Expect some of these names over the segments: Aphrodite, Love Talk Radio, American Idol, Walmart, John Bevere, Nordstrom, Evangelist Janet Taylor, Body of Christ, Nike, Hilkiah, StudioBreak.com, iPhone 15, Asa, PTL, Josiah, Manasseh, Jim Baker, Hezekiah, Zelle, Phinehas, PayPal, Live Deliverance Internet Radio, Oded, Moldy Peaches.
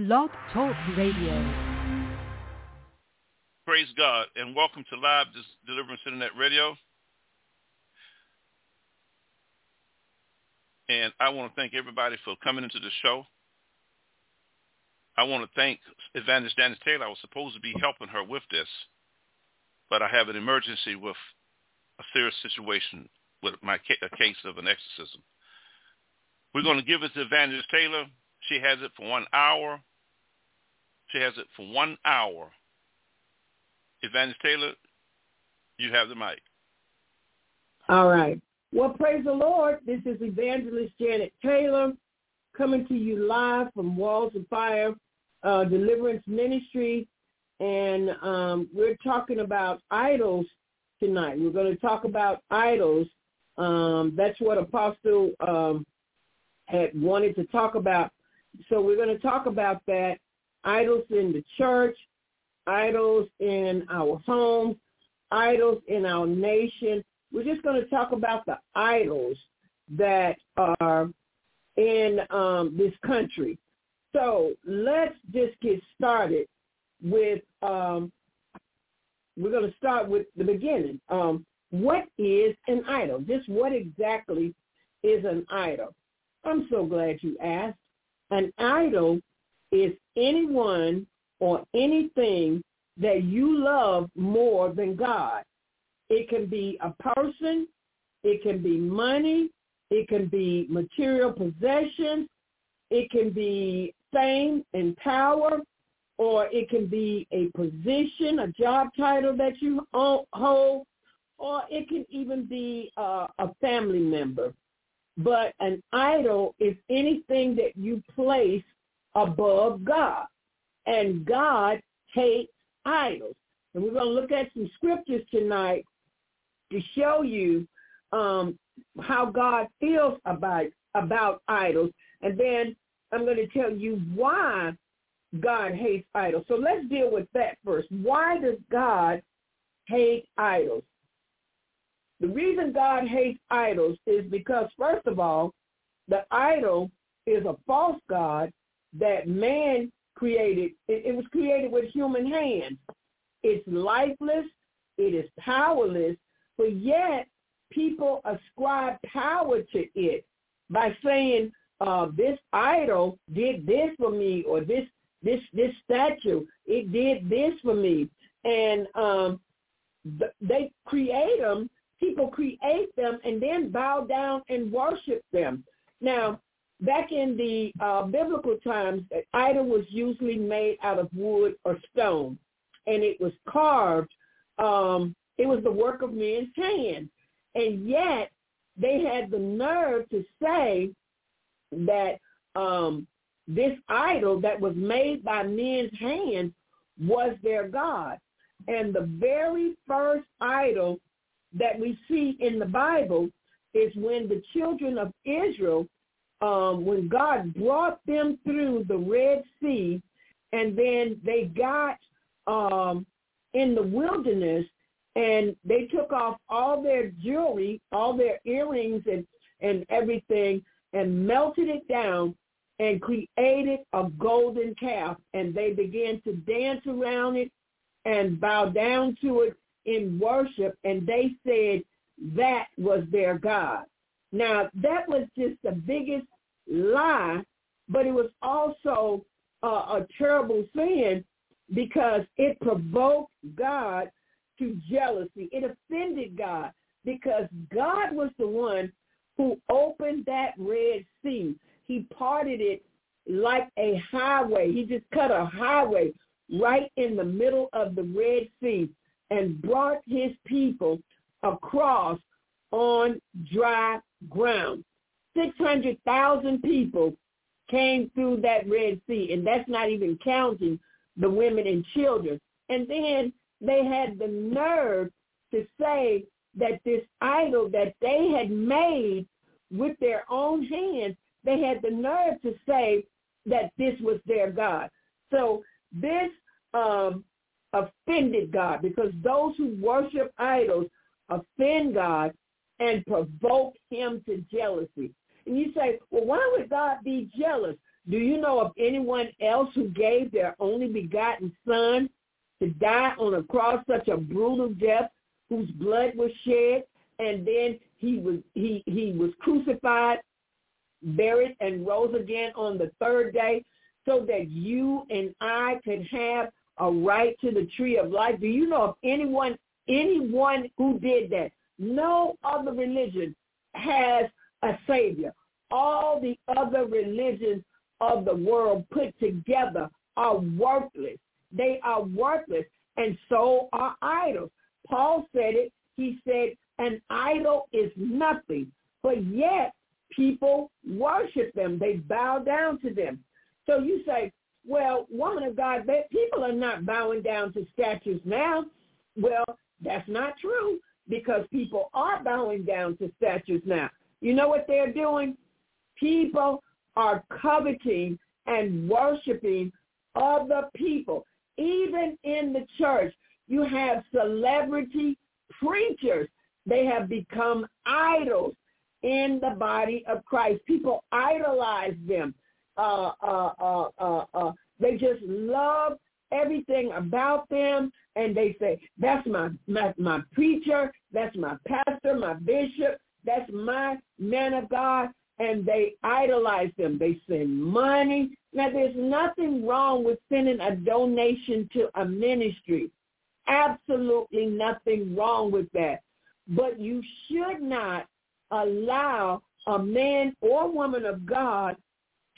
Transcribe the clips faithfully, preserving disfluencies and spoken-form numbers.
Love Talk Radio. Praise God, and welcome to Live Deliverance Internet Radio. And I want to thank everybody for coming into the show. I want to thank Evangelist Janet Taylor. I was supposed to be helping her with this, but I have an emergency with a serious situation with my ca- a case of an exorcism. We're going to give it to Evangelist Taylor. She has it for one hour. She has it for one hour. Evangelist Taylor, you have the mic. All right. Well, praise the Lord. This is Evangelist Janet Taylor coming to you live from Walls of Fire uh, Deliverance Ministry. And um, we're talking about idols tonight. We're going to talk about idols. Um, that's what Apostle um, had wanted to talk about. So we're going to talk about that, idols in the church, idols in our homes, idols in our nation. We're just going to talk about the idols that are in um, this country. So let's just get started with, um, we're going to start with the beginning. Um, what is an idol? Just what exactly is an idol? I'm so glad you asked. An idol is anyone or anything that you love more than God. It can be a person. It can be money. It can be material possessions. It can be fame and power, or it can be a position, a job title that you hold, or it can even be uh, a family member. But an idol is anything that you place above God, and God hates idols. And we're going to look at some scriptures tonight to show you um, how God feels about, about idols. And then I'm going to tell you why God hates idols. So let's deal with that first. Why does God hate idols? The reason God hates idols is because, first of all, the idol is a false god that man created. It, it was created with human hands. It's lifeless. It is powerless. But yet people ascribe power to it by saying, uh, this idol did this for me, or this this this statue, it did this for me. And um, they create them. People create them and then bow down and worship them. Now, back in the uh, biblical times, an idol was usually made out of wood or stone, and it was carved. Um, it was the work of men's hands. And yet they had the nerve to say that um, this idol that was made by men's hands was their God. And the very first idol that we see in the Bible is when the children of Israel, um, when God brought them through the Red Sea, and then they got um, in the wilderness, and they took off all their jewelry, all their earrings and, and everything, and melted it down and created a golden calf. And they began to dance around it and bow down to it in worship, and they said that was their God. Now, that was just the biggest lie, but it was also uh, a terrible sin because it provoked God to jealousy. It offended God because God was the one who opened that Red Sea. He parted it like a highway. He just cut a highway right in the middle of the Red Sea and brought his people across on dry ground. six hundred thousand people came through that Red Sea, and that's not even counting the women and children. And then they had the nerve to say that this idol that they had made with their own hands, they had the nerve to say that this was their God. So this um, offended God, because those who worship idols offend God and provoke him to jealousy. And you say, well, why would God be jealous? Do you know of anyone else who gave their only begotten son to die on a cross, such a brutal death, whose blood was shed, and then he was he, he was crucified, buried, and rose again on the third day, so that you and I could have a right to the tree of life? Do you know of anyone anyone who did that? No other religion has a savior. All the other religions of the world put together are worthless. They are worthless, and so are idols. Paul said it. He said, an idol is nothing, but yet people worship them. They bow down to them. So you say, well, woman of God, people are not bowing down to statues now. Well, that's not true, because people are bowing down to statues now. You know what they're doing? People are coveting and worshiping other people. Even in the church, you have celebrity preachers. They have become idols in the body of Christ. People idolize them. Uh, uh, uh, uh, uh. They just love everything about them, and they say, that's my, my, my preacher, that's my pastor, my bishop, that's my man of God, and they idolize them. They send money. Now, there's nothing wrong with sending a donation to a ministry. Absolutely nothing wrong with that. But you should not allow a man or woman of God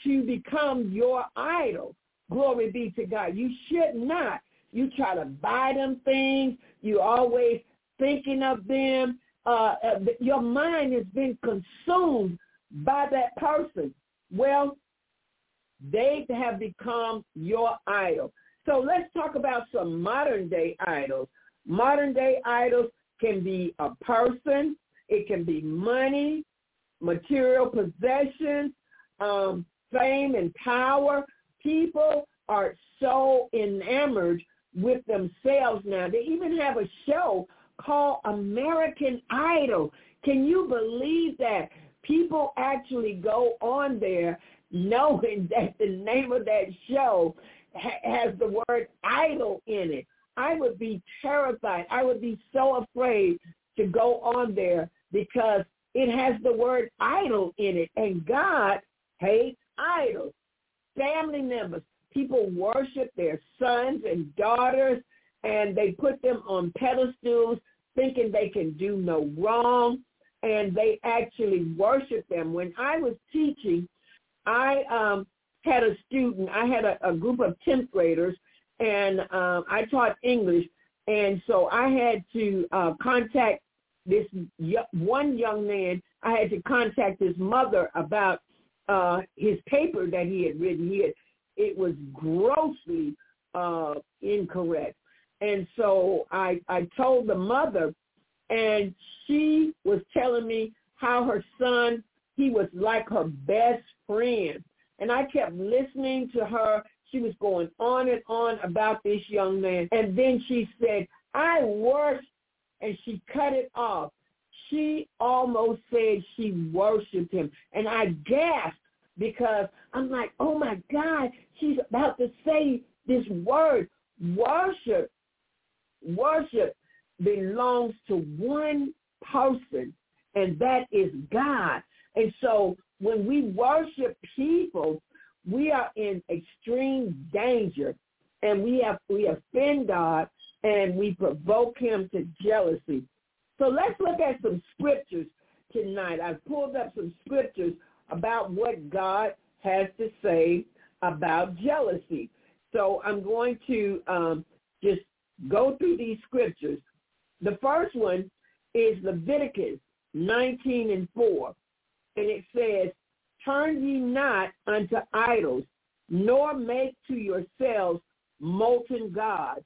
to become your idol. Glory be to God. You should not. You try to buy them things. You always thinking of them. Uh, uh, your mind has been consumed by that person. Well, they have become your idol. So let's talk about some modern-day idols. Modern-day idols can be a person. It can be money, material possessions, um, fame and power. People are so enamored with themselves now. They even have a show called American Idol. Can you believe that? People actually go on there knowing that the name of that show ha- has the word idol in it. I would be terrified. I would be so afraid to go on there because it has the word idol in it. And God hates idols. Family members, people worship their sons and daughters, and they put them on pedestals thinking they can do no wrong, and they actually worship them. When I was teaching, I um, had a student. I had a, a group of tenth graders, and um, I taught English, and so I had to uh, contact this y- one young man. I had to contact his mother about uh, his paper that he had written. He had, it was grossly uh, incorrect. And so I, I told the mother, and she was telling me how her son, he was like her best friend. And I kept listening to her. She was going on and on about this young man. And then she said, I worship, and she cut it off. She almost said she worshiped him. And I gasped because I'm like, oh, my God, she's about to say this word, worship. Worship belongs to one person, and that is God. And so when we worship people, we are in extreme danger, and we have we offend God, and we provoke him to jealousy. So let's look at some scriptures tonight. I've pulled up some scriptures about what God has to say about jealousy. So I'm going to um, just go through these scriptures. The first one is Leviticus nineteen and four, and it says, turn ye not unto idols, nor make to yourselves molten gods.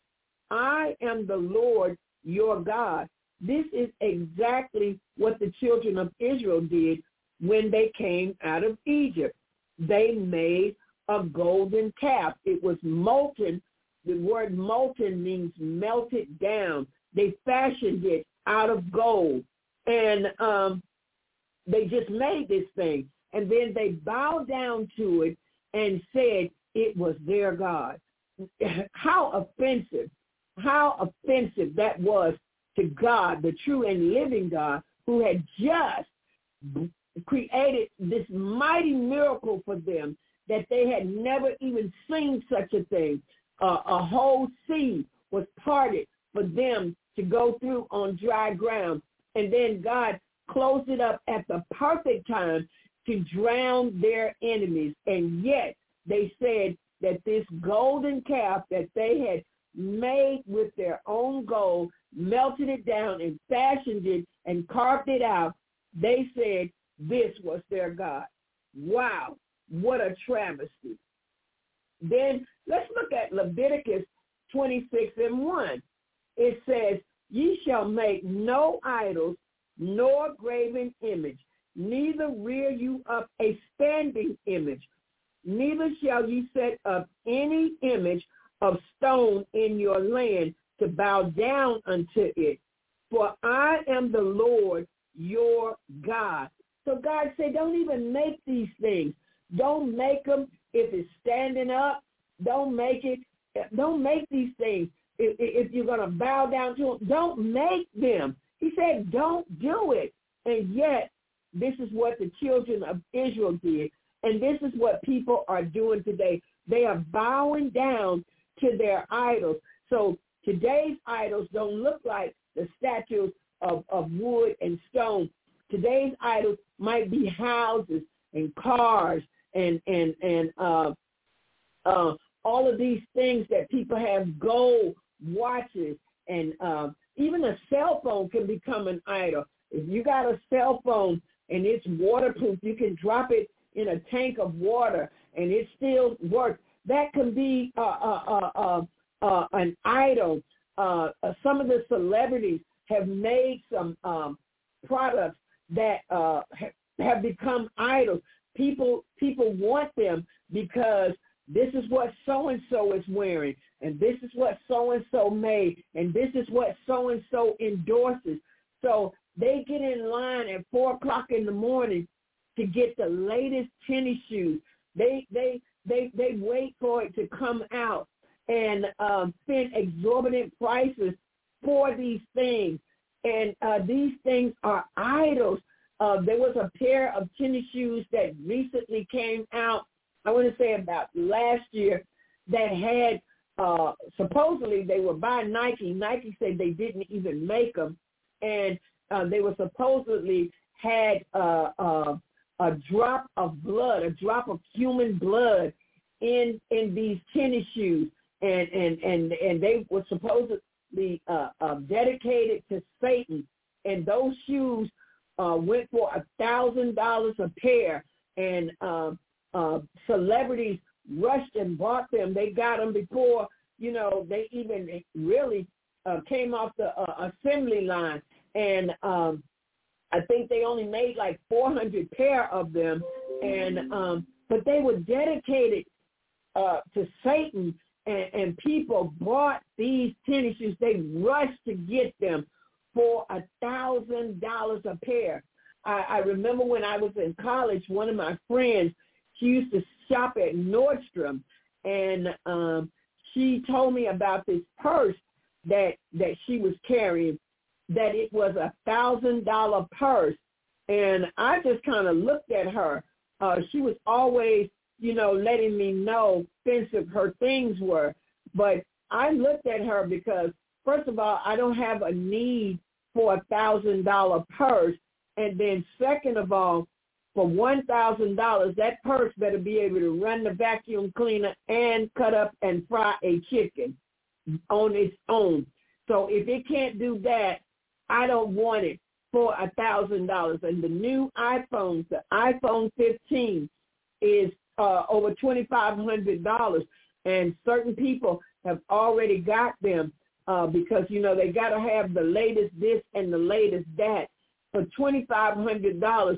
I am the Lord your God. This is exactly what the children of Israel did when they came out of Egypt. They made a golden calf. It was molten. The word molten means melted down. They fashioned it out of gold, and um, they just made this thing. And then they bowed down to it, and said it was their God. How offensive, how offensive that was to God, the true and living God, who had just created this mighty miracle for them that they had never even seen such a thing. Uh, a whole sea was parted for them to go through on dry ground. And then God closed it up at the perfect time to drown their enemies. And yet they said that this golden calf that they had made with their own gold, melted it down and fashioned it and carved it out, they said this was their God. Wow, what a travesty. Then let's look at Leviticus twenty-six and one. It says, "Ye shall make no idols, nor graven image, neither rear you up a standing image, neither shall ye set up any image of stone in your land to bow down unto it, for I am the Lord your God." So God said, don't even make these things. Don't make them if it's standing up. Don't make it. Don't make these things if, if you're going to bow down to them. Don't make them. He said, don't do it. And yet, this is what the children of Israel did. And this is what people are doing today. They are bowing down to their idols. So today's idols don't look like the statues of, of wood and stone. Today's idols might be houses and cars and and and uh, uh, all of these things that people have, gold watches, and uh, even a cell phone can become an idol. If you got a cell phone and it's waterproof, you can drop it in a tank of water and it still works. That can be uh, uh, uh, uh, uh, an idol. Uh, uh, some of the celebrities have made some um, products that uh, have become idols. People people want them because this is what so-and-so is wearing, and this is what so-and-so made, and this is what so-and-so endorses. So they get in line at four o'clock in the morning to get the latest tennis shoes. They they they they wait for it to come out and um, spend exorbitant prices for these things. And uh, these things are idols. Uh, there was a pair of tennis shoes that recently came out, I want to say about last year, that had, uh, supposedly they were by Nike. Nike said they didn't even make them. And uh, they were supposedly had uh, uh, a drop of blood, a drop of human blood in in these tennis shoes. And, and, and, and they were supposedly uh, uh, dedicated to Satan. And those shoes Uh, went for one thousand dollars a pair, and uh, uh, celebrities rushed and bought them. They got them before, you know, they even really uh, came off the uh, assembly line, and um, I think they only made like four hundred pair of them, and um, but they were dedicated uh, to Satan, and, and people bought these tennis shoes. They rushed to get them for one thousand dollars a pair. I, I remember when I was in college, one of my friends, she used to shop at Nordstrom, and um, she told me about this purse that that she was carrying, that it was a one thousand dollars purse. And I just kind of looked at her. Uh, she was always, you know, letting me know how expensive her things were. But I looked at her because, first of all, I don't have a need for a one thousand dollars purse. And then second of all, for one thousand dollars, that purse better be able to run the vacuum cleaner and cut up and fry a chicken on its own. So if it can't do that, I don't want it for one thousand dollars. And the new iPhones, the iPhone fifteen is uh, over two thousand five hundred dollars. And certain people have already got them. Uh, because, you know, they got to have the latest this and the latest that. For two thousand five hundred dollars,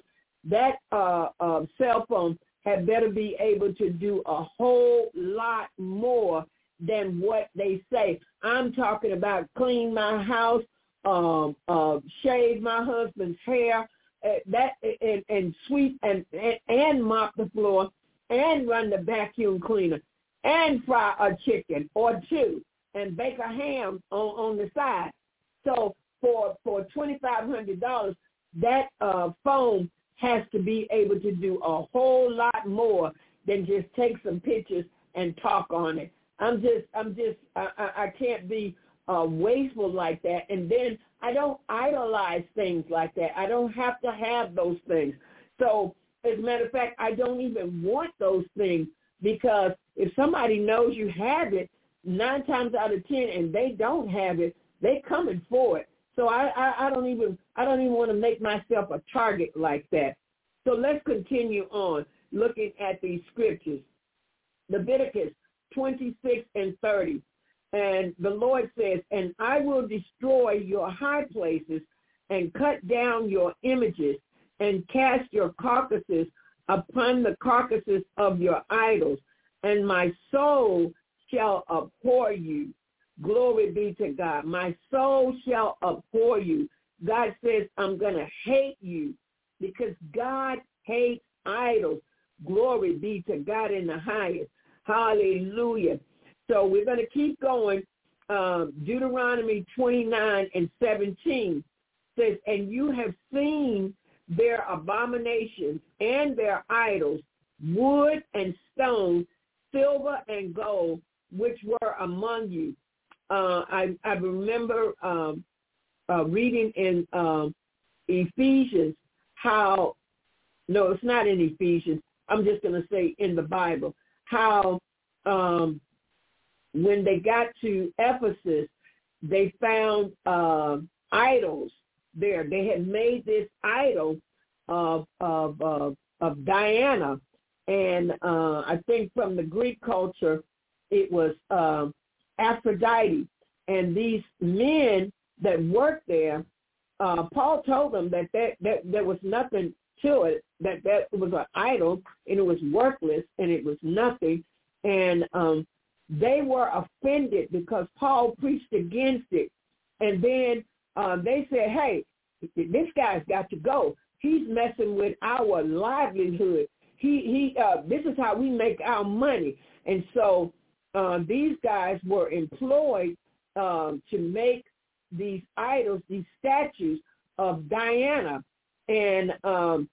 that uh, uh, cell phone had better be able to do a whole lot more than what they say. I'm talking about clean my house, um, uh, shave my husband's hair, uh, that and, and sweep and, and, and mop the floor. and run the vacuum cleaner and fry a chicken or two and bake a ham on, on the side. So for for twenty-five hundred dollars, that uh, phone has to be able to do a whole lot more than just take some pictures and talk on it. I'm just, I'm just, I, I, I can't be uh, wasteful like that. And then I don't idolize things like that. I don't have to have those things. So as a matter of fact, I don't even want those things, because if somebody knows you have it, nine times out of ten, and they don't have it, they're coming for it. So I, I, I don't even, I don't even want to make myself a target like that. So let's continue on looking at these scriptures. Leviticus twenty-six and thirty. And the Lord says, and I will destroy your high places and cut down your images and cast your carcasses upon the carcasses of your idols. And my soul shall abhor you. Glory be to God. My soul shall abhor you. God says, I'm going to hate you, because God hates idols. Glory be to God in the highest. Hallelujah. So we're going to keep going. Um, Deuteronomy twenty-nine and seventeen says, and you have seen their abominations and their idols, wood and stone, silver and gold, which were among you. Uh, I, I remember um, uh, reading in um, Ephesians how, no, it's not in Ephesians. I'm just going to say in the Bible, how um, when they got to Ephesus, they found uh, idols there. They had made this idol of of of, of Diana, and uh, I think from the Greek culture, it was uh, Aphrodite. And these men that worked there, uh, Paul told them that, that that there was nothing to it, that that was an idol, and it was worthless, and it was nothing. And um, they were offended because Paul preached against it. And then uh, they said, hey, this guy's got to go. He's messing with our livelihood. He he. Uh, this is how we make our money. And so uh, these guys were employed um, to make these idols, these statues of Diana. And um,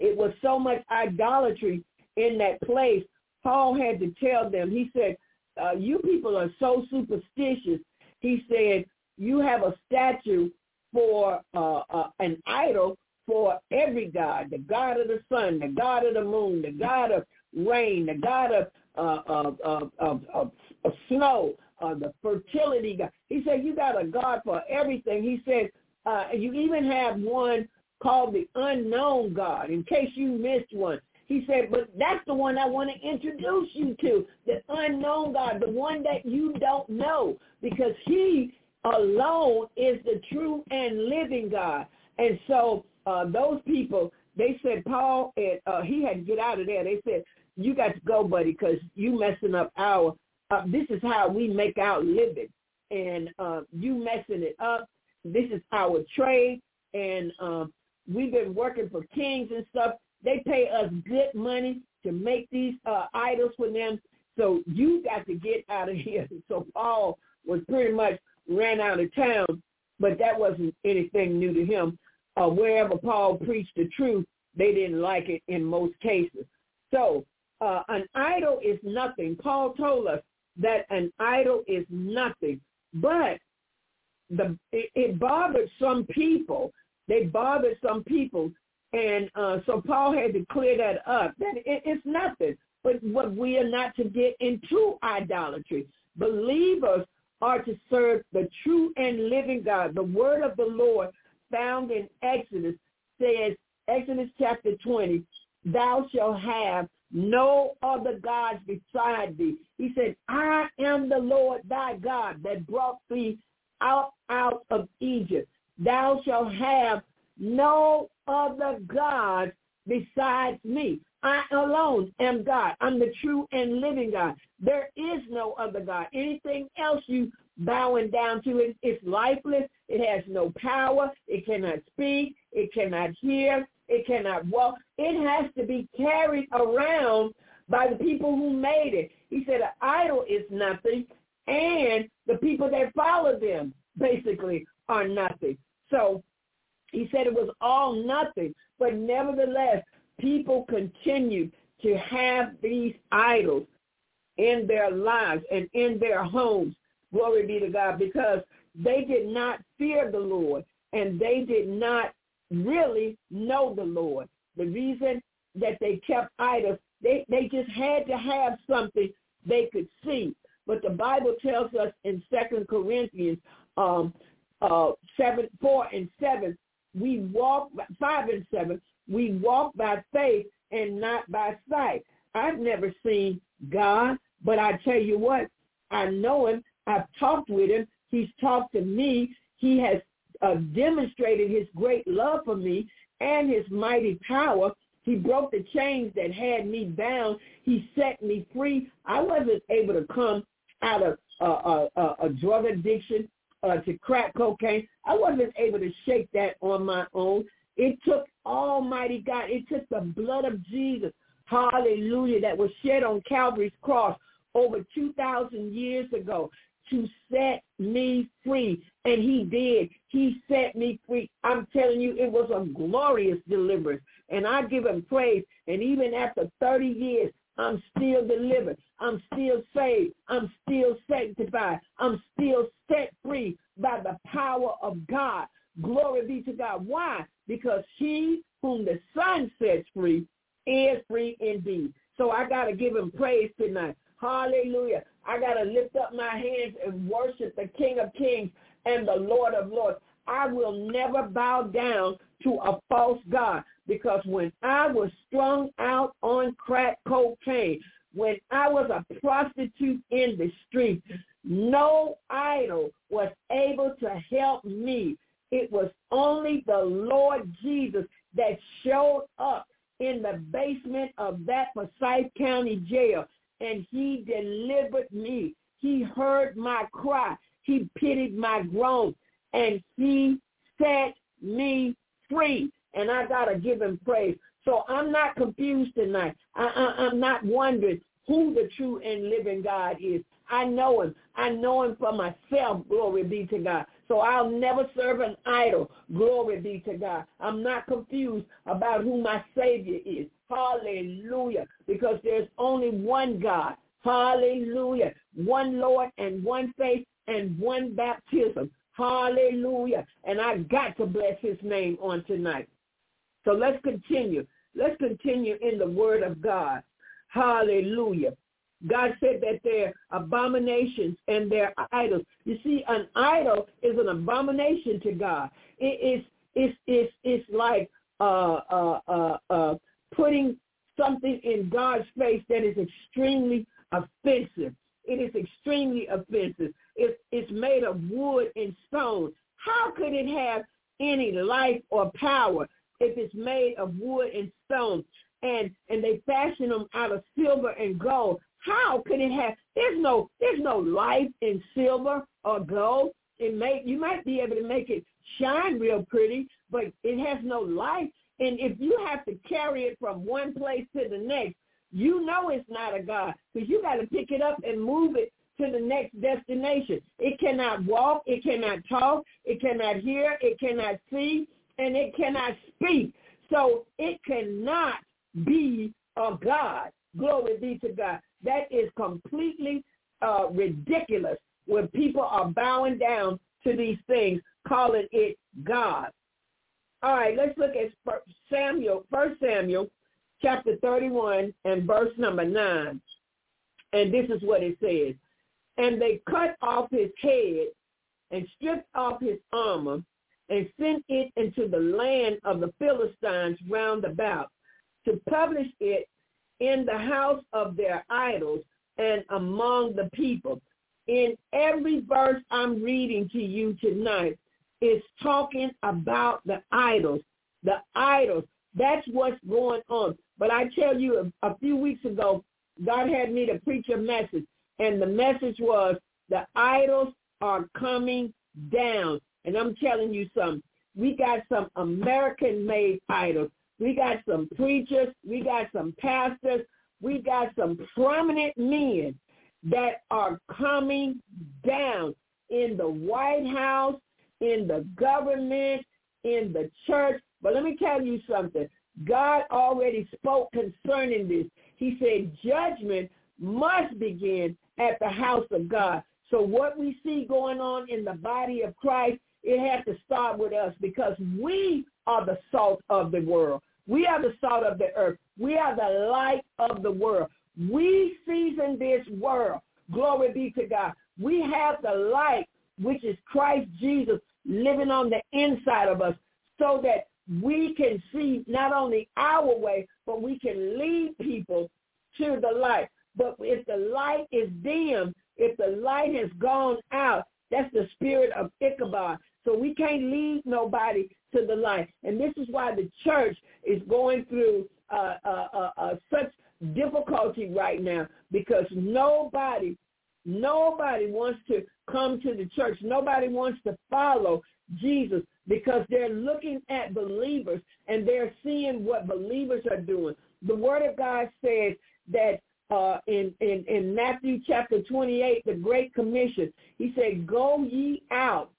it was so much idolatry in that place. Paul had to tell them, he said, uh, you people are so superstitious. He said, you have a statue for uh, uh, an idol for every god, the god of the sun, the god of the moon, the god of rain, the god of, uh, of, of, of, of, of snow, uh, the fertility god. He said, you got a god for everything. He said, uh, you even have one called the unknown God, in case you missed one. He said, but that's the one I want to introduce you to, the unknown God, the one that you don't know, because he alone is the true and living God. And so uh, those people, they said, Paul, and, uh, he had to get out of there. They said, you got to go, buddy, because you messing up our, uh, this is how we make our living, and uh, you messing it up. This is our trade, and uh, we've been working for kings and stuff. They pay us good money to make these uh, idols for them. So you got to get out of here. So Paul was pretty much ran out of town, but that wasn't anything new to him. Uh, wherever Paul preached the truth, they didn't like it in most cases. So uh, an idol is nothing. Paul told us that an idol is nothing. But the it, it bothered some people. They bothered some people. And uh, so Paul had to clear that up. That it, it's nothing. But what we are not to get into idolatry. Believers are to serve the true and living God. The word of the Lord found in Exodus says, Exodus chapter twenty, thou shalt have no other gods beside thee. He said, I am the Lord thy God that brought thee out, out of Egypt. Thou shalt have no other gods besides me. I alone am God. I'm the true and living God. There is no other God. Anything else you bowing down to, it, it's lifeless. It has no power. It cannot speak. It cannot hear. It cannot walk. It has to be carried around by the people who made it. He said an idol is nothing, and the people that follow them basically are nothing. So he said it was all nothing, but nevertheless, people continued to have these idols in their lives and in their homes, glory be to God, because they did not fear the Lord, and they did not really know the Lord. The reason that they kept idols, they, they just had to have something they could see. But the Bible tells us in Second Corinthians um, uh, seven, four and seven, we walk, five and seven, we walk by faith and not by sight. I've never seen God, but I tell you what, I know him. I've talked with him. He's talked to me. He has uh, demonstrated his great love for me and his mighty power. He broke the chains that had me bound. He set me free. I wasn't able to come out of a, a, a, a drug addiction uh, to crack cocaine. I wasn't able to shake that on my own. It took Almighty God. It took the blood of Jesus, hallelujah, that was shed on Calvary's cross over two thousand years ago to set me free, and he did. He set me free. I'm telling you, it was a glorious deliverance, and I give him praise, and even after thirty years, I'm still delivered. I'm still saved. I'm still sanctified. I'm still set free by the power of God. Glory be to God. Why? Because he whom the Son sets free is free indeed. So I got to give him praise tonight. Hallelujah. I got to lift up my hands and worship the King of Kings and the Lord of Lords. I will never bow down to a false God, because when I was strung out on crack cocaine, when I was a prostitute in the street, no idol was able to help me. It was only the Lord Jesus that showed up in the basement of that Forsyth County jail, and he delivered me. He heard my cry. He pitied my groan, and he set me free, and I got to give him praise. So I'm not confused tonight. I, I, I'm not wondering who the true and living God is. I know him. I know him for myself, glory be to God. So I'll never serve an idol, glory be to God. I'm not confused about who my Savior is, hallelujah, because there's only one God, hallelujah, one Lord and one faith and one baptism, hallelujah, and I got to bless his name on tonight. So let's continue. Let's continue in the word of God, hallelujah. God said that they're abominations and they're idols. You see, an idol is an abomination to God. It is it's it's it's like uh, uh, uh, uh, putting something in God's face that is extremely offensive. It is extremely offensive. It, it's made of wood and stone. How could it have any life or power if it's made of wood and stone? And and they fashion them out of silver and gold. How could it have? There's no, there's no life in silver or gold. It may, you might be able to make it shine real pretty, but it has no life. And if you have to carry it from one place to the next, you know it's not a God, because you got to pick it up and move it to the next destination. It cannot walk. It cannot talk. It cannot hear. It cannot see, and it cannot speak. So it cannot be a God. Glory be to God. That is completely uh, ridiculous when people are bowing down to these things, calling it God. All right, let's look at Samuel, First Samuel chapter thirty-one and verse number nine. And this is what it says. And they cut off his head and stripped off his armor and sent it into the land of the Philistines round about to publish it in the house of their idols and among the people. In every verse I'm reading to you tonight is talking about the idols, the idols. That's what's going on. But I tell you, a, a few weeks ago, God had me to preach a message, and the message was the idols are coming down. And I'm telling you something. We got some American-made idols. We got some preachers, we got some pastors, we got some prominent men that are coming down in the White House, in the government, in the church. But let me tell you something. God already spoke concerning this. He said judgment must begin at the house of God. So what we see going on in the body of Christ, it has to start with us, because we are the salt of the world. We are the salt of the earth. We are the light of the world. We season this world. Glory be to God. We have the light, which is Christ Jesus, living on the inside of us, so that we can see not only our way, but we can lead people to the light. But if the light is dim, if the light has gone out, that's the spirit of Ichabod. So we can't lead nobody to the light. And this is why the church is going through uh, uh, uh, uh, such difficulty right now, because nobody, nobody wants to come to the church. Nobody wants to follow Jesus, because they're looking at believers and they're seeing what believers are doing. The Word of God says that uh, in, in, in Matthew chapter twenty-eight, the Great Commission, he said, go ye out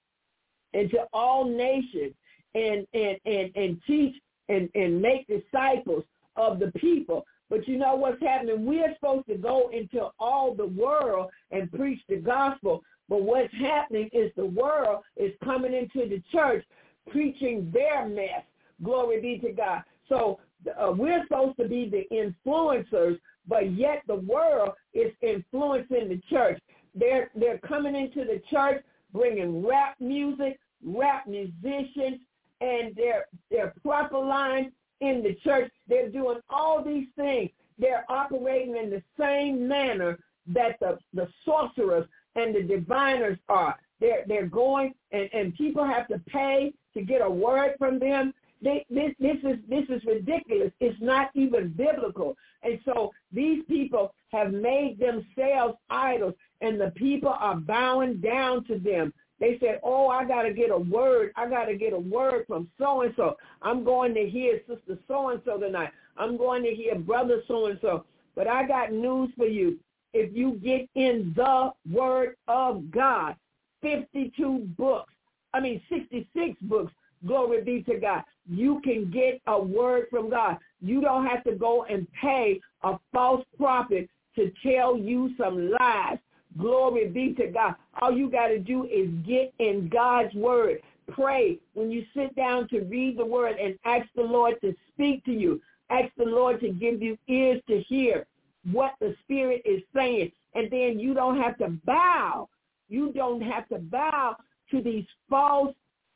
into all nations and and, and, and teach and, and make disciples of the people. But you know what's happening? We are supposed to go into all the world and preach the gospel. But what's happening is the world is coming into the church preaching their mess. Glory be to God. So uh, we're supposed to be the influencers, but yet the world is influencing the church. They're, they're coming into the church bringing rap music, rap musicians, and they're, they're prophesying in the church. They're doing all these things. They're operating in the same manner that the, the sorcerers and the diviners are. They're, they're going, and, and people have to pay to get a word from them. They, this, this, is, this is ridiculous. It's not even biblical. And so these people have made themselves idols, and the people are bowing down to them. They said, oh, I got to get a word. I got to get a word from so-and-so. I'm going to hear Sister so-and-so tonight. I'm going to hear Brother so-and-so. But I got news for you. If you get in the Word of God, fifty-two books, I mean sixty-six books, glory be to God, you can get a word from God. You don't have to go and pay a false prophet to tell you some lies. Glory be to God. All you got to do is get in God's Word. Pray when you sit down to read the Word, and ask the Lord to speak to you. Ask the Lord to give you ears to hear what the Spirit is saying, and then you don't have to bow. You don't have to bow to these false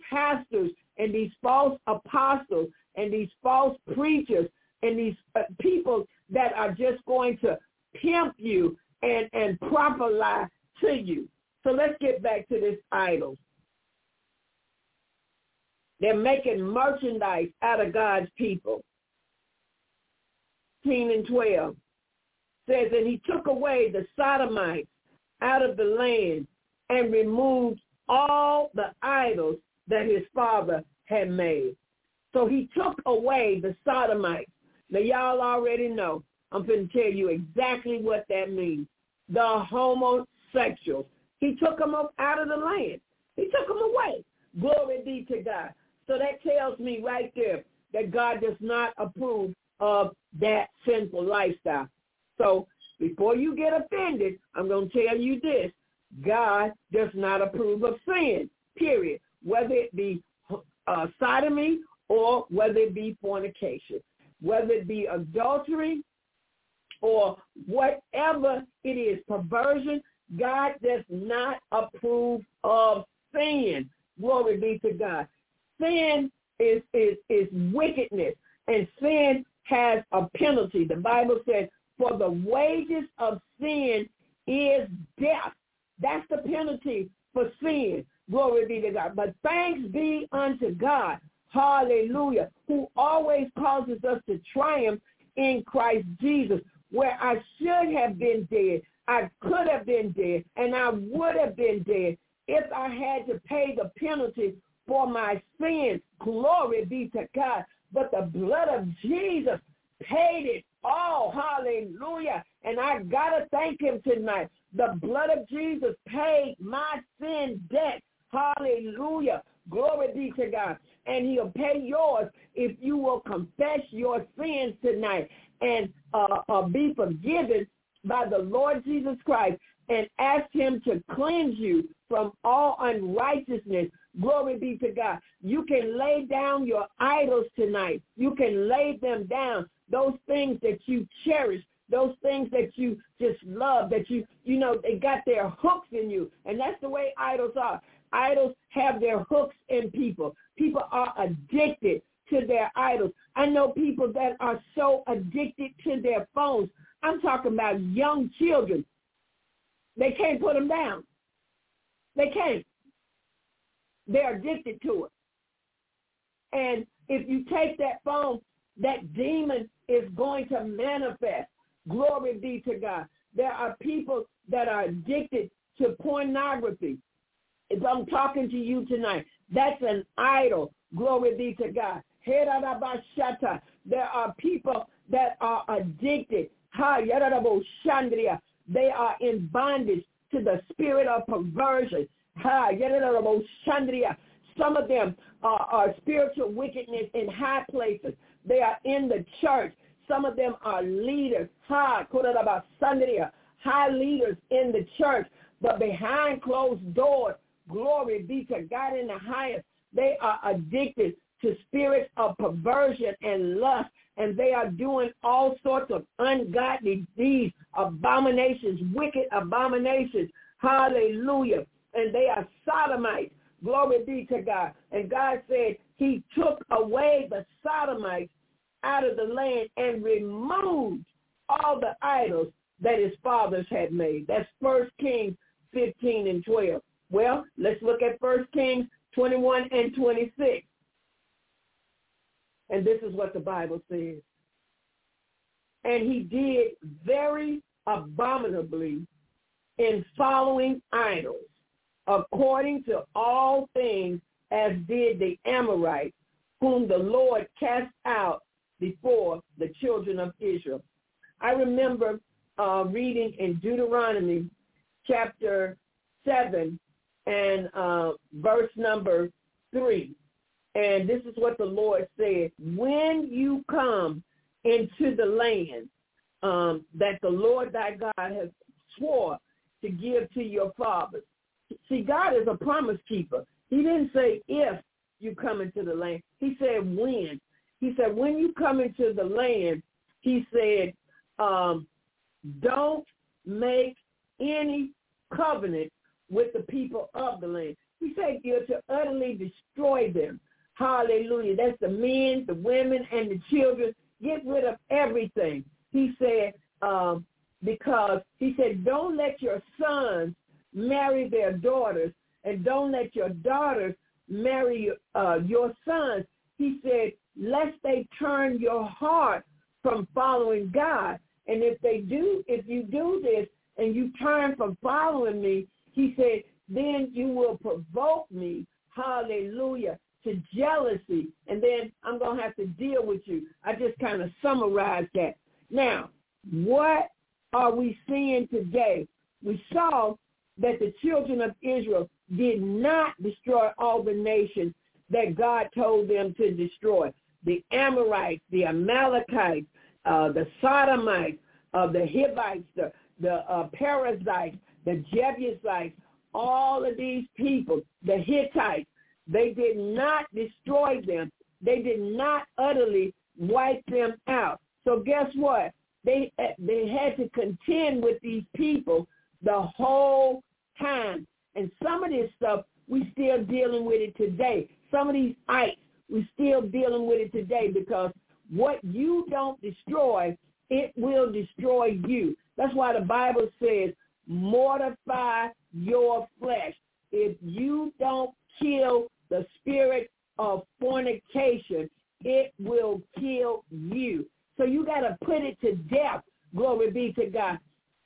pastors and these false apostles and these false preachers and these uh, people that are just going to pimp you and, and prophesy to you. So let's get back to this idol. They're making merchandise out of God's people. ten and twelve. Says, and he took away the Sodomites out of the land and removed all the idols that his father had made. So he took away the Sodomites. Now, y'all already know. I'm going to tell you exactly what that means. The homosexuals. He took them up out of the land. He took them away. Glory be to God. So that tells me right there that God does not approve of that sinful lifestyle. So before you get offended, I'm going to tell you this. God does not approve of sin, period, whether it be uh, sodomy or whether it be fornication, whether it be adultery or whatever it is, perversion. God does not approve of sin. Glory be to God. Sin is, is, is wickedness, and sin has a penalty. The Bible says, for the wages of sin is death. That's the penalty for sin. Glory be to God. But thanks be unto God, hallelujah, who always causes us to triumph in Christ Jesus, where I should have been dead, I could have been dead, and I would have been dead if I had to pay the penalty for my sins. Glory be to God. But the blood of Jesus paid it all. Hallelujah. And I got to thank him tonight. The blood of Jesus paid my sin debt. Hallelujah. Glory be to God. And he'll pay yours if you will confess your sins tonight and uh, uh, be forgiven by the Lord Jesus Christ and ask him to cleanse you from all unrighteousness. Glory be to God. You can lay down your idols tonight. You can lay them down, those things that you cherish, those things that you just love, that you, you know, they got their hooks in you. And that's the way idols are. Idols have their hooks in people. People are addicted to their idols. I know people that are so addicted to their phones. I'm talking about young children. They can't put them down. They can't. They're addicted to it. And if you take that phone, that demon is going to manifest. Glory be to God. There are people that are addicted to pornography. If I'm talking to you tonight, that's an idol. Glory be to God. There are people that are addicted. They are in bondage to the spirit of perversion. Some of them are, are spiritual wickedness in high places. They are in the church. Some of them are leaders. High leaders in the church, but behind closed doors, glory be to God in the highest. They are addicted to spirits of perversion and lust, and they are doing all sorts of ungodly deeds, abominations, wicked abominations. Hallelujah. And they are sodomites. Glory be to God. And God said he took away the sodomites out of the land and removed all the idols that his fathers had made. That's First Kings fifteen and twelve. Well, let's look at First Kings twenty-one and twenty-six. And this is what the Bible says. And he did very abominably in following idols, according to all things as did the Amorites, whom the Lord cast out before the children of Israel. I remember uh, reading in Deuteronomy chapter seven and uh, verse number three. And this is what the Lord said. When you come into the land um, that the Lord thy God has swore to give to your fathers. See, God is a promise keeper. He didn't say if you come into the land. He said when. He said when you come into the land, he said, um, don't make any covenant with the people of the land. He said you're to utterly destroy them. Hallelujah. That's the men, the women, and the children. Get rid of everything. He said, um, because he said, don't let your sons marry their daughters, and don't let your daughters marry uh, your sons. He said, lest they turn your heart from following God. And if they do, if you do this and you turn from following me, he said, then you will provoke me, hallelujah, to jealousy, and then I'm going to have to deal with you. I just kind of summarized that. Now, what are we seeing today? We saw that the children of Israel did not destroy all the nations that God told them to destroy. The Amorites, the Amalekites, uh, the Sodomites, uh, the Hivites, the, the uh, Perizzites, the Jebusites, all of these people, the Hittites, they did not destroy them. They did not utterly wipe them out. So guess what? They, they had to contend with these people the whole time. And some of this stuff, we still dealing with it today. Some of these ites, we still dealing with it today, because what you don't destroy, it will destroy you. That's why the Bible says, mortify your flesh. If you don't kill the spirit of fornication, it will kill you. So you got to put it to death. Glory be to God.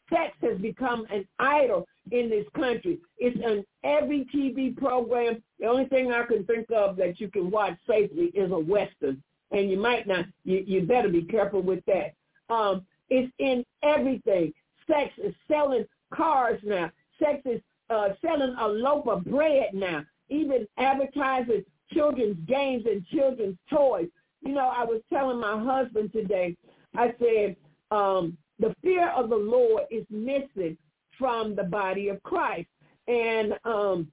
Sex has become an idol in this country. It's on every T V program. The only thing I can think of that you can watch safely is a Western. and you might not. You, you better be careful with that. Um, it's in everything. Sex is selling cars now. Sex is uh, selling a loaf of bread now. Even advertising children's games and children's toys. You know, I was telling my husband today, I said, um, the fear of the Lord is missing from the body of Christ. And um,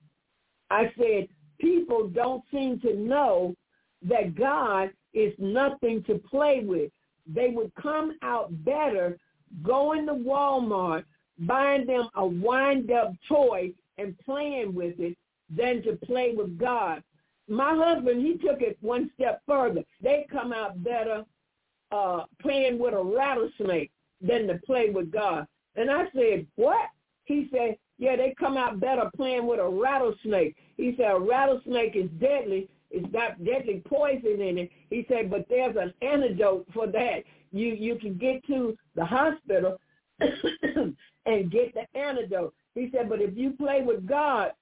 I said, people don't seem to know that God is nothing to play with. They would come out better going to Walmart, buying them a wind-up toy and playing with it than to play with God. My husband, he took it one step further. They come out better uh, playing with a rattlesnake than to play with God. And I said, what? He said, yeah, they come out better playing with a rattlesnake. He said, a rattlesnake is deadly. It's got deadly poison in it. He said, but there's an antidote for that. You you can get to the hospital and get the antidote. He said, but if you play with God,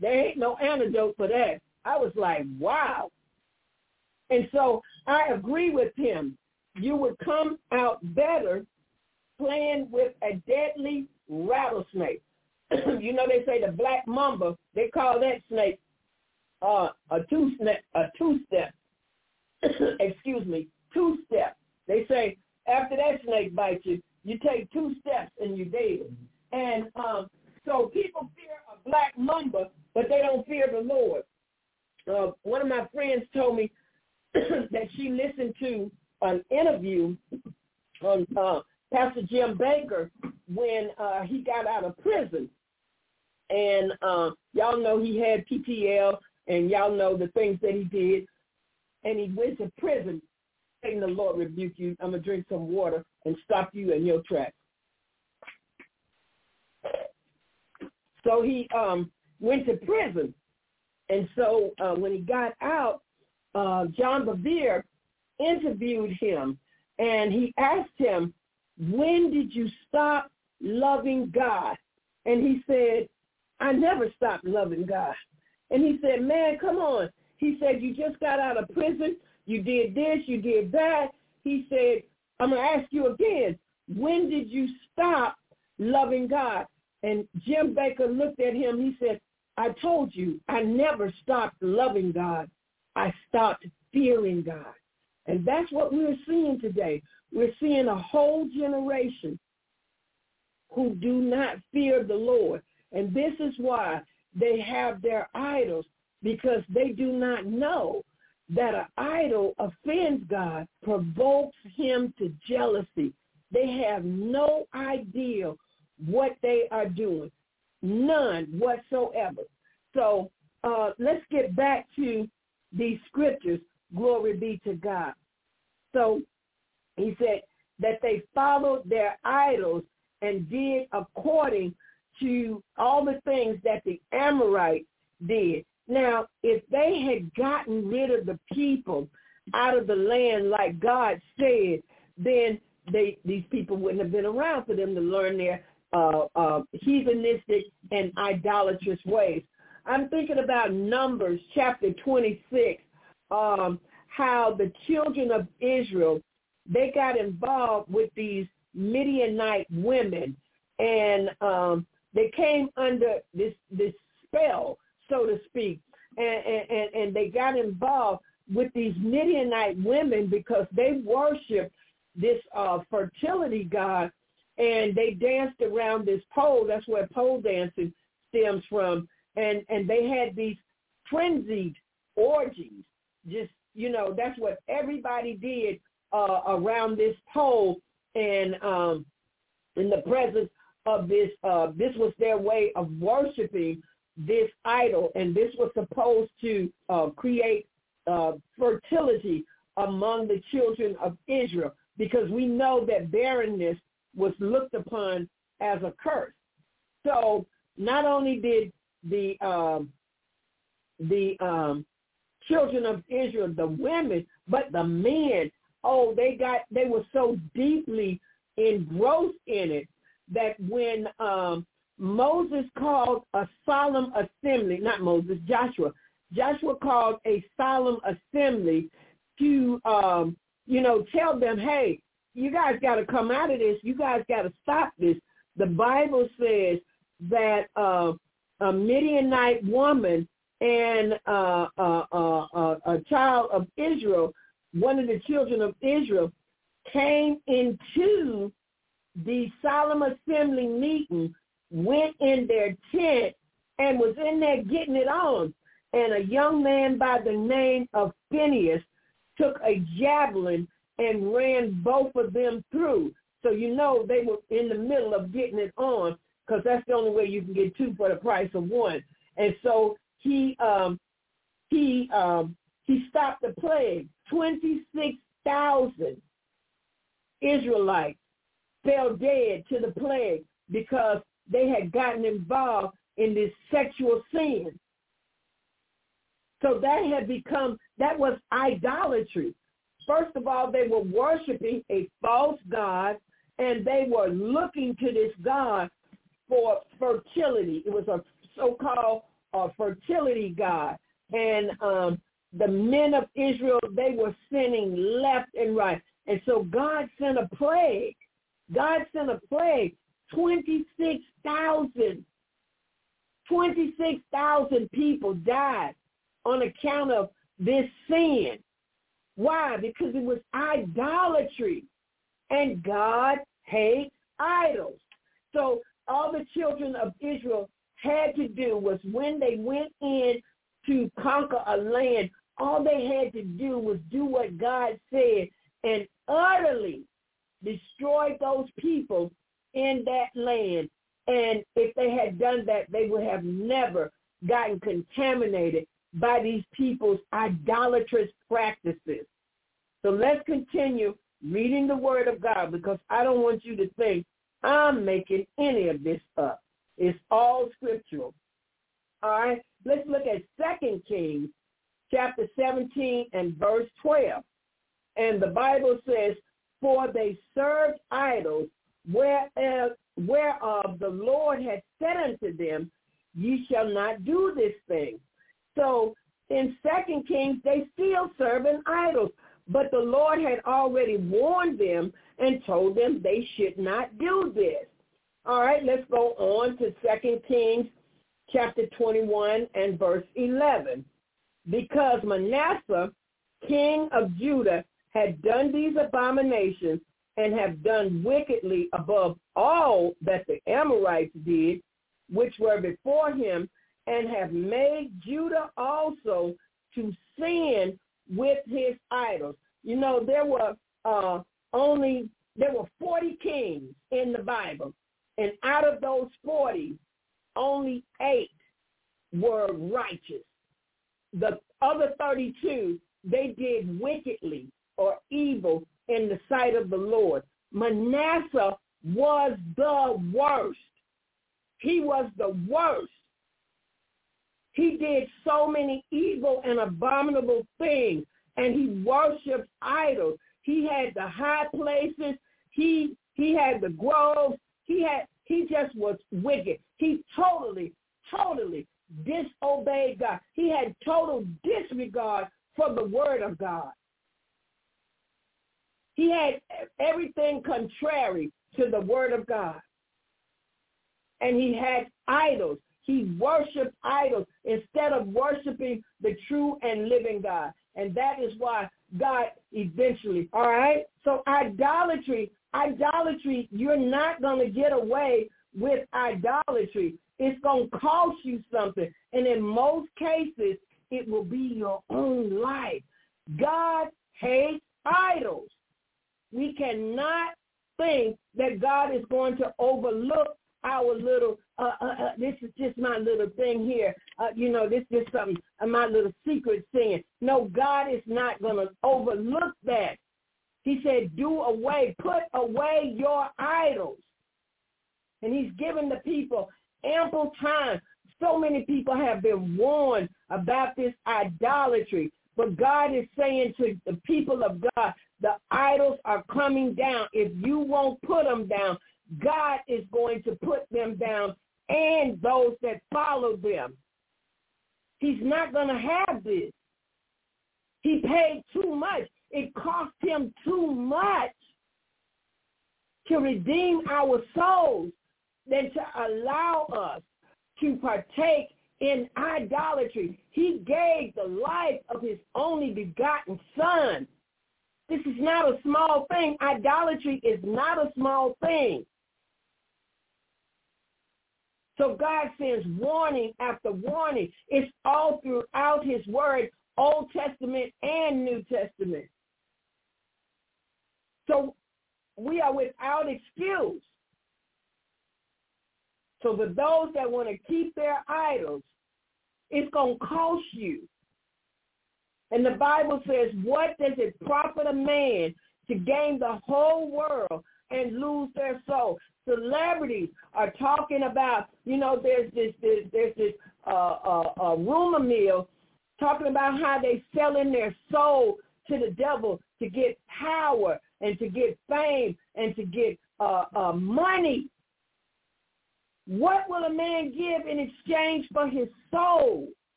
there ain't no antidote for that. I was like, wow. And so I agree with him. You would come out better playing with a deadly rattlesnake. You know, they say the black mamba, they call that snake uh, a two-step, a two-step. Excuse me, two-step. They say after that snake bites you, you take two steps and you're dead. And um, so people fear a black mamba, but they don't fear the Lord. Uh, one of my friends told me that she listened to an interview on uh, Pastor Jim Baker when uh, he got out of prison. And uh, y'all know he had P T L, and y'all know the things that he did. And he went to prison, saying, the Lord rebuke you. I'm going to drink some water and stop you in your tracks. So he um, went to prison. And so uh, when he got out, uh, John Bevere interviewed him, and he asked him, when did you stop loving God? And he said, I never stopped loving God. And he said, man, come on. He said, you just got out of prison. You did this. You did that. He said, I'm going to ask you again. When did you stop loving God? And Jim Baker looked at him. He said, I told you, I never stopped loving God. I stopped fearing God. And that's what we're seeing today. We're seeing a whole generation who do not fear the Lord. And this is why they have their idols, because they do not know that an idol offends God, provokes him to jealousy. They have no idea what they are doing. None whatsoever. So uh, let's get back to these scriptures. Glory be to God. So he said that they followed their idols and did according to all the things that the Amorites did. Now, if they had gotten rid of the people out of the land like God said, then they, these people wouldn't have been around for them to learn their Uh, uh, heathenistic and idolatrous ways. I'm thinking about Numbers chapter twenty-six, um, how the children of Israel, they got involved with these Midianite women, and um, they came under this this spell, so to speak, and, and, and they got involved with these Midianite women because they worshiped this uh, fertility god. And they danced around this pole. That's where pole dancing stems from. And and they had these frenzied orgies. Just, you know, that's what everybody did uh, around this pole. And um, in the presence of this, uh, this was their way of worshiping this idol. And this was supposed to uh, create uh, fertility among the children of Israel, because we know that barrenness was looked upon as a curse. So not only did the um, the um, children of Israel, the women, but the men, oh, they got they were so deeply engrossed in it that when um, Moses called a solemn assembly, not Moses, Joshua, Joshua called a solemn assembly, to, um, you know, tell them, hey, you guys got to come out of this. You guys got to stop this. The Bible says that uh, a Midianite woman and uh, uh, uh, uh, a child of Israel, one of the children of Israel, came into the solemn assembly meeting, went in their tent, and was in there getting it on. And a young man by the name of Phinehas took a javelin and ran both of them through. So you know they were in the middle of getting it on, because that's the only way you can get two for the price of one. And so he um, he um, he stopped the plague. twenty-six thousand Israelites fell dead to the plague because they had gotten involved in this sexual sin. So that had become, that was idolatry. First of all, they were worshiping a false god, and they were looking to this god for fertility. It was a so-called uh, fertility god. And um, the men of Israel, they were sinning left and right. And so God sent a plague. God sent a plague. twenty-six thousand. twenty-six thousand people died on account of this sin. Why? Because it was idolatry, and God hates idols. So all the children of Israel had to do was, when they went in to conquer a land, all they had to do was do what God said and utterly destroy those people in that land. And if they had done that, they would have never gotten contaminated by these people's idolatrous practices. So let's continue reading the word of God, because I don't want you to think I'm making any of this up. It's all scriptural. All right, let's look at Second Kings chapter seventeen and verse twelve. And the Bible says, for they served idols, whereas, whereof the Lord had said unto them, ye shall not do this thing. So in Second Kings, they still serving idols, but the Lord had already warned them and told them they should not do this. All right, let's go on to Second Kings chapter twenty-one and verse eleven. Because Manasseh, king of Judah, had done these abominations and have done wickedly above all that the Amorites did, which were before him, and have made Judah also to sin with his idols. You know, there were uh, only, there were forty kings in the Bible, and out of those forty, only eight were righteous. The other thirty-two, they did wickedly or evil in the sight of the Lord. Manasseh was the worst. He was the worst. He did so many evil and abominable things, and he worshiped idols. He had the high places. He he had the groves. He had he just was wicked. He totally, totally disobeyed God. He had total disregard for the word of God. He had everything contrary to the word of God. And he had idols. He worshiped idols instead of worshiping the true and living God. And that is why God eventually, all right? So idolatry, idolatry, you're not going to get away with idolatry. It's going to cost you something. And in most cases, it will be your own life. God hates idols. We cannot think that God is going to overlook our little, uh, uh, uh, this is just my little thing here. Uh, you know, this is something, uh, my little secret sin. No, God is not going to overlook that. He said, do away, put away your idols. And he's given the people ample time. So many people have been warned about this idolatry. But God is saying to the people of God, the idols are coming down. If you won't put them down, God is going to put them down, and those that follow them. He's not going to have this. He paid too much. It cost him too much to redeem our souls than to allow us to partake in idolatry. He gave the life of his only begotten son. This is not a small thing. Idolatry is not a small thing. So God sends warning after warning. It's all throughout his word, Old Testament and New Testament. So we are without excuse. So for those that want to keep their idols, it's going to cost you. And the Bible says, what does it profit a man to gain the whole world and lose their soul? Celebrities are talking about, you know, there's this, this there's this uh, uh, uh, rumor mill talking about how they selling their soul to the devil to get power and to get fame and to get uh, uh, money. What will a man give in exchange for his soul?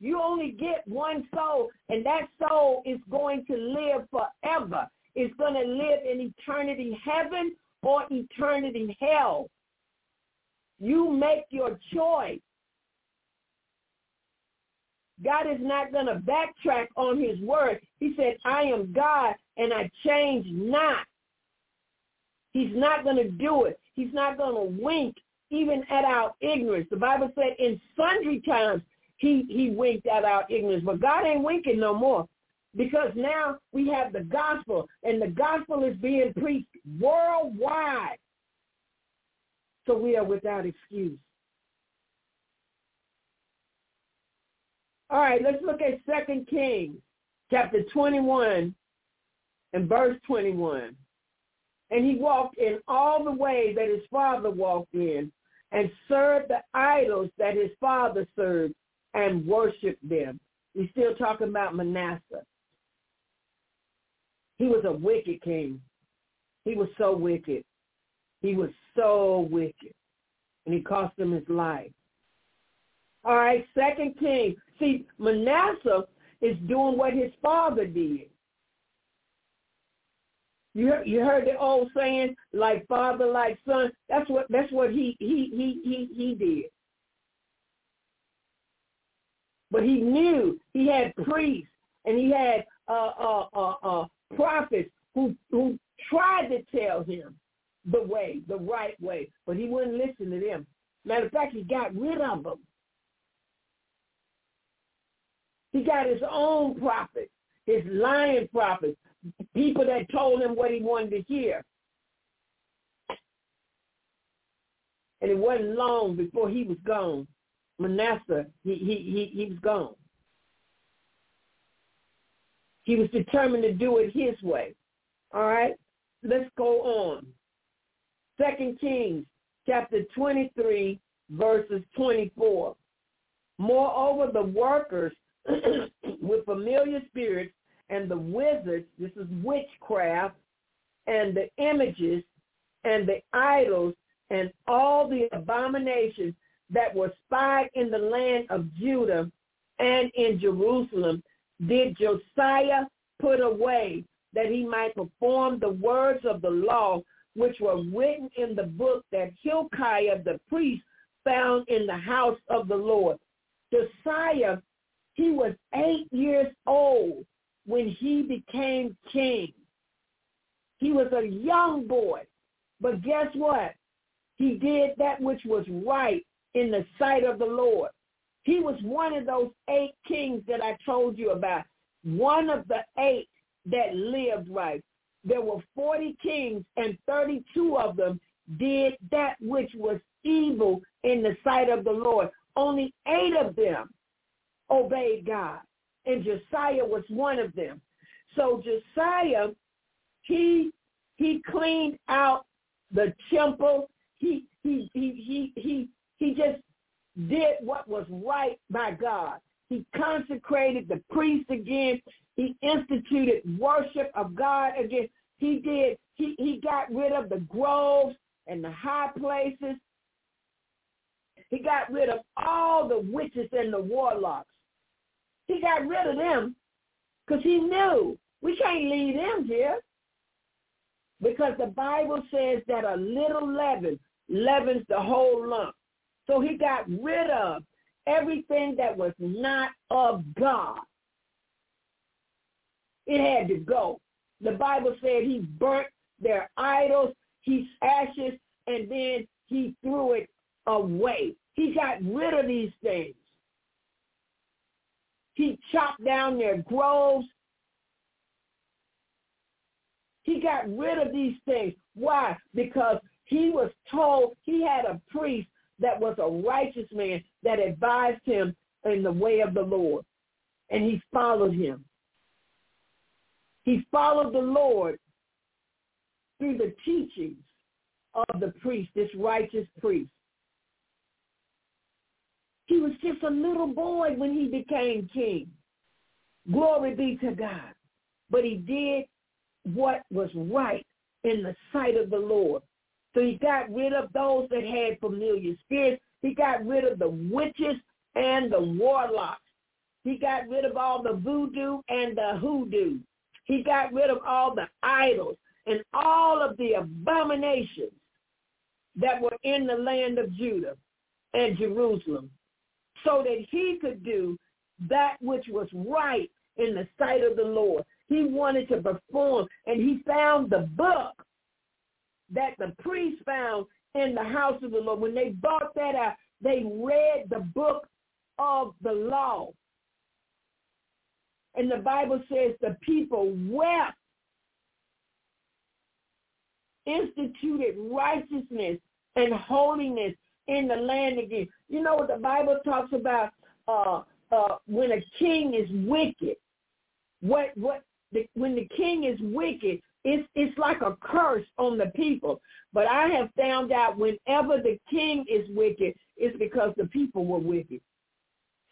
You only get one soul, and that soul is going to live forever. It's going to live in eternity heaven or eternity hell. You make your choice. God is not going to backtrack on his word. He said, I am God, and I change not. He's not going to do it. He's not going to wink even at our ignorance. The Bible said in sundry times he, he winked at our ignorance. But God ain't winking no more, because now we have the gospel, and the gospel is being preached worldwide. So we are without excuse. All right, let's look at Second Kings, chapter twenty-one, and verse twenty-one. And he walked in all the ways that his father walked in, and served the idols that his father served, and worshiped them. We're still talking about Manasseh. He was a wicked king. He was so wicked. He was so wicked. And he cost him his life. All right, Second Kings. See, Manasseh is doing what his father did. You heard, you heard the old saying, like father, like son. That's what that's what he he he he he did. But he knew he had priests and he had uh, uh, uh, uh, prophets who who tried to tell him the way, the right way, but he wouldn't listen to them. Matter of fact, he got rid of them. He got his own prophets, his lying prophets, people that told him what he wanted to hear. And it wasn't long before he was gone. Manasseh, he he he, he was gone. He was determined to do it his way. All right, let's go on. Second Kings chapter twenty-three, verses twenty-four. Moreover, the workers with familiar spirits and the wizards, this is witchcraft, and the images and the idols and all the abominations that were spied in the land of Judah and in Jerusalem, did Josiah put away, that he might perform the words of the law which were written in the book that Hilkiah the priest found in the house of the Lord. Josiah, he was eight years old when he became king. He was a young boy, but guess what? He did that which was right in the sight of the Lord. He was one of those eight kings that I told you about, one of the eight that lived right. There were forty kings, and thirty-two of them did that which was evil in the sight of the Lord. Only eight of them obeyed God, and Josiah was one of them. So Josiah, he he cleaned out the temple. He he he he he he just did what was right by God. He consecrated the priests again. He instituted worship of God again. He did. He he got rid of the groves and the high places. He got rid of all the witches and the warlocks. He got rid of them Because he knew we can't leave them here. Because the Bible says that a little leaven leavens the whole lump. So he got rid of everything that was not of God. It had to go. The Bible said he burnt their idols, his ashes, and then he threw it away. He got rid of these things. He chopped down their groves. He got rid of these things. Why? Because he was told he had a priest that was a righteous man that advised him in the way of the Lord. And he followed him. He followed the Lord through the teachings of the priest, this righteous priest. He was just a little boy when he became king. Glory be to God. But he did what was right in the sight of the Lord. So he got rid of those that had familiar spirits. He got rid of the witches and the warlocks. He got rid of all the voodoo and the hoodoo. He got rid of all the idols and all of the abominations that were in the land of Judah and Jerusalem, so that he could do that which was right in the sight of the Lord. He wanted to perform, and he found the book that the priests found in the house of the Lord. When they bought that out, they read the book of the law. And the Bible says the people wept, instituted righteousness and holiness in the land again. You know what the Bible talks about uh, uh, when a king is wicked. What what the, when the king is wicked, it's it's like a curse on the people. But I have found out whenever the king is wicked, it's because the people were wicked.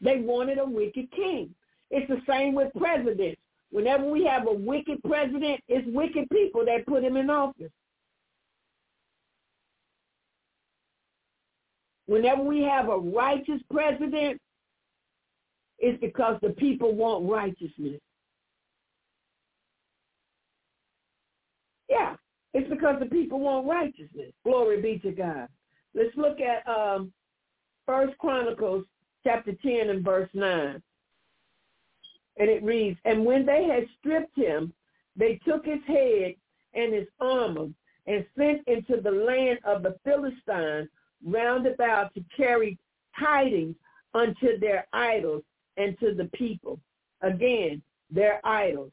They wanted a wicked king. It's the same with presidents. Whenever we have a wicked president, it's wicked people that put him in office. Whenever we have a righteous president, it's because the people want righteousness. Yeah, it's because the people want righteousness. Glory be to God. Let's look at um, First Chronicles chapter ten and verse nine. And it reads, and when they had stripped him, they took his head and his armor and sent into the land of the Philistines round about to carry tidings unto their idols and to the people. Again, their idols.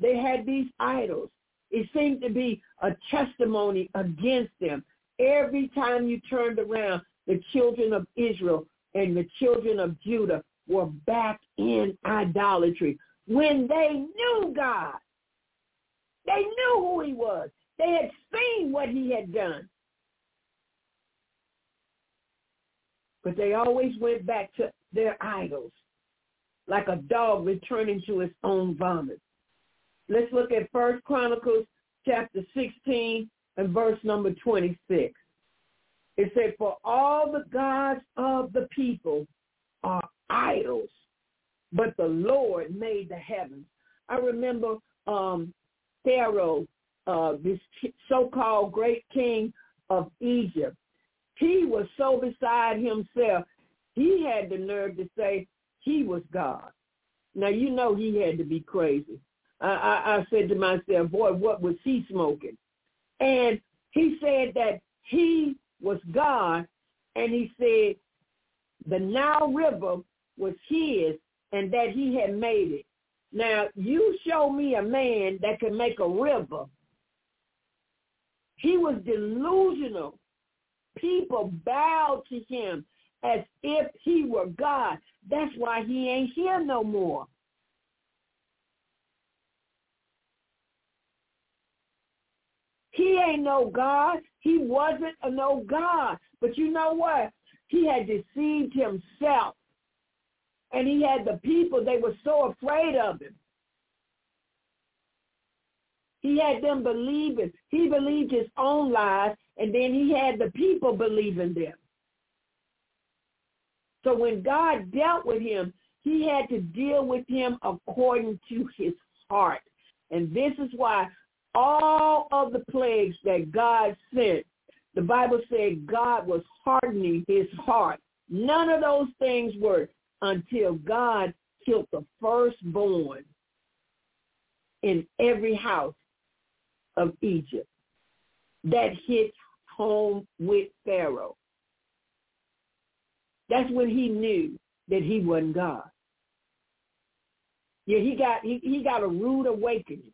They had these idols. It seemed to be a testimony against them. Every time you turned around, the children of Israel and the children of Judah were back in idolatry when they knew God. They knew who he was. They had seen what he had done. But they always went back to their idols, like a dog returning to its own vomit. Let's look at First Chronicles chapter sixteen and verse number twenty-six. It said, for all the gods of the people are idols, but the Lord made the heavens. I remember um, Pharaoh, uh, this so-called great king of Egypt. He was so beside himself, he had the nerve to say he was God. Now, you know he had to be crazy. I, I, I said to myself, boy, what was he smoking? And he said that he was God, and he said the Nile River was his and that he had made it. Now, you show me a man that can make a river. He was delusional. People bowed to him as if he were God. That's why he ain't here no more. He ain't no God. He wasn't a no God. But you know what? He had deceived himself. And he had the people, they were so afraid of him. He had them believing. He believed his own lies, and then he had the people believing them. So when God dealt with him, He had to deal with him according to his heart. And this is why all of the plagues that God sent, the Bible said God was hardening his heart. None of those things were until God killed the firstborn in every house of Egypt. That hit home with Pharaoh. That's when he knew that he wasn't God. Yeah, he got he, he got a rude awakening.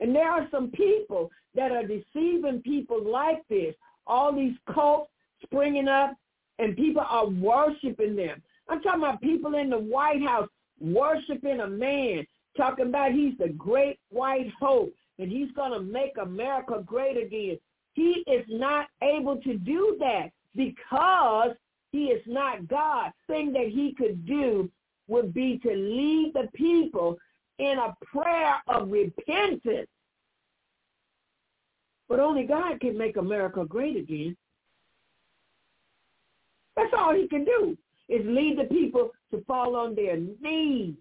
And there are some people that are deceiving people like this. All these cults springing up, and people are worshiping them. I'm talking about people in the White House worshiping a man, talking about he's the great white hope, and he's going to make America great again. He is not able to do that because he is not God. The thing that he could do would be to lead the people in a prayer of repentance. But only God can make America great again. That's all he can do, is lead the people to fall on their knees.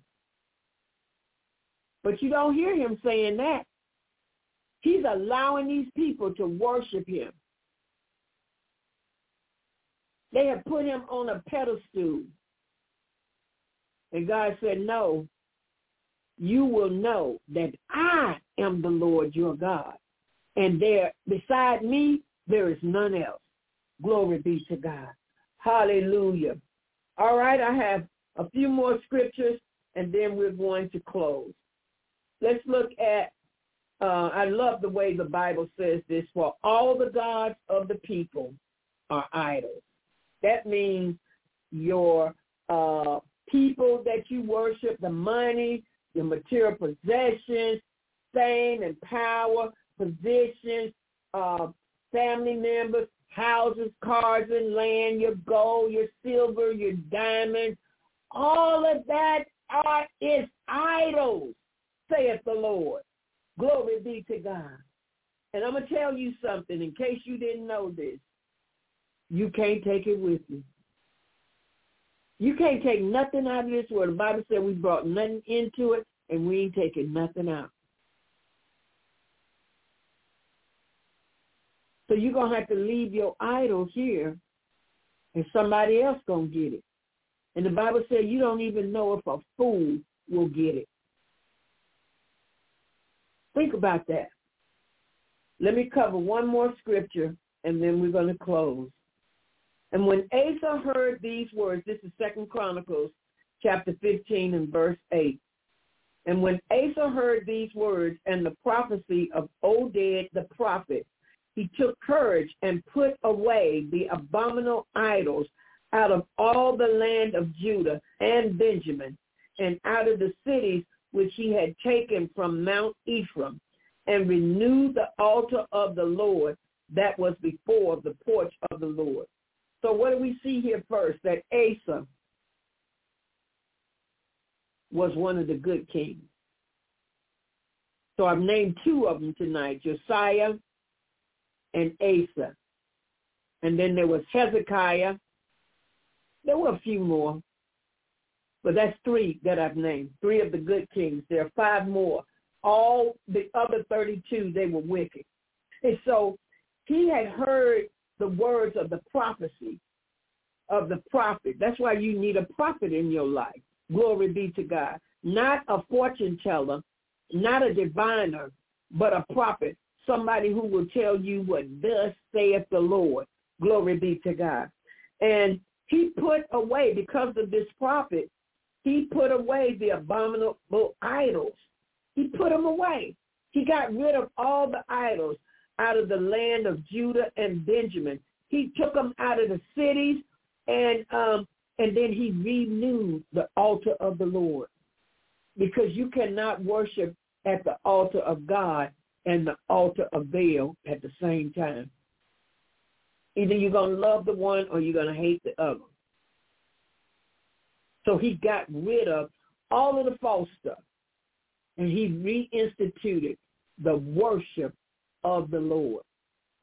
But you don't hear him saying that. He's allowing these people to worship him. They have put him on a pedestal. And God said, no, you will know that I am the Lord your God. And there, beside me, there is none else. Glory be to God. Hallelujah. All right, I have a few more scriptures, and then we're going to close. Let's look at, uh, I love the way the Bible says this, for all the gods of the people are idols. That means your uh, people that you worship, the money, your material possessions, fame and power, positions, uh, family members, houses, cars, and land, your gold, your silver, your diamonds, all of that are, is idols, saith the Lord. Glory be to God. And I'm going to tell you something, in case you didn't know this, you can't take it with you. You can't take nothing out of this world. The Bible said we brought nothing into it, and we ain't taking nothing out. So you're going to have to leave your idol here, and somebody else going to get it. And the Bible says you don't even know if a fool will get it. Think about that. Let me cover one more scripture, and then we're going to close. And when Asa heard these words, this is Second Chronicles chapter fifteen and verse eight. And when Asa heard these words and the prophecy of Oded the prophet, he took courage and put away the abominable idols out of all the land of Judah and Benjamin, and out of the cities which he had taken from Mount Ephraim, and renewed the altar of the Lord that was before the porch of the Lord. So what do we see here first? That Asa was one of the good kings. So I've named two of them tonight, Josiah and Asa. And then there was Hezekiah. There were a few more, but that's three that I've named, three of the good kings. There are five more. All the other thirty-two, they were wicked. And so he had heard the words of the prophecy of the prophet. That's why you need a prophet in your life. Glory be to God. Not a fortune teller, not a diviner, but a prophet. Somebody who will tell you what thus saith the Lord. Glory be to God. And he put away, because of this prophet, he put away the abominable idols. He put them away. He got rid of all the idols out of the land of Judah and Benjamin. He took them out of the cities, and um, and then he renewed the altar of the Lord. Because you cannot worship at the altar of God and the altar of Baal at the same time. Either you're going to love the one or you're going to hate the other. So he got rid of all of the false stuff, and he reinstituted the worship of the Lord.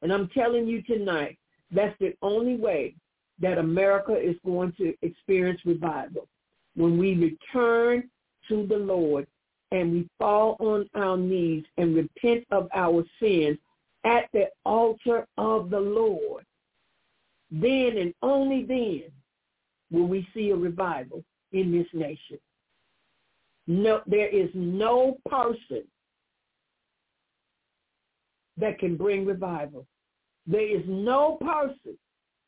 And I'm telling you tonight, that's the only way that America is going to experience revival. When we return to the Lord and we fall on our knees and repent of our sins at the altar of the Lord, then and only then will we see a revival in this nation. No, there is no person that can bring revival. There is no person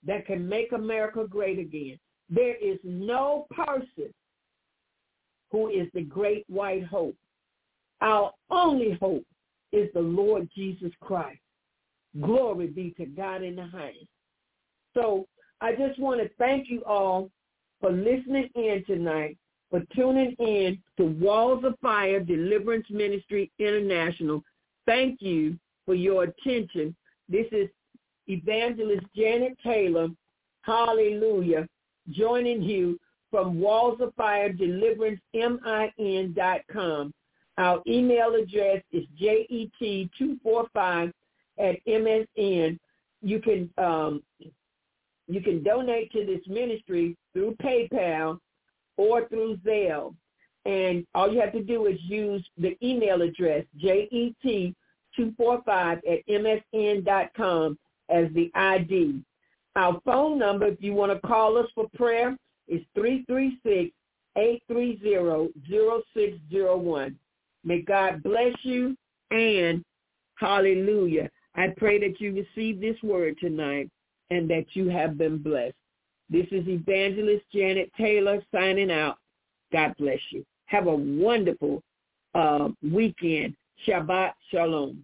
that can make America great again. There is no person who is the great white hope. Our only hope is the Lord Jesus Christ. Glory be to God in the highest. So I just want to thank you all for listening in tonight, for tuning in to Walls of Fire Deliverance Ministry International. Thank you for your attention. This is Evangelist Janet Taylor, hallelujah, joining you from Walls of Fire Deliverance min dot com. Our email address is jet two four five at m s n. You can um, you can donate to this ministry through PayPal or through Zelle, and all you have to do is use the email address jet two four five at m s n dot com as the I D. Our phone number, if you want to call us for prayer, is three three six, eight three zero, zero six zero one. May God bless you, and hallelujah. I pray that you receive this word tonight and that you have been blessed. This is Evangelist Janet Taylor signing out. God bless you. Have a wonderful uh, weekend. Shabbat Shalom.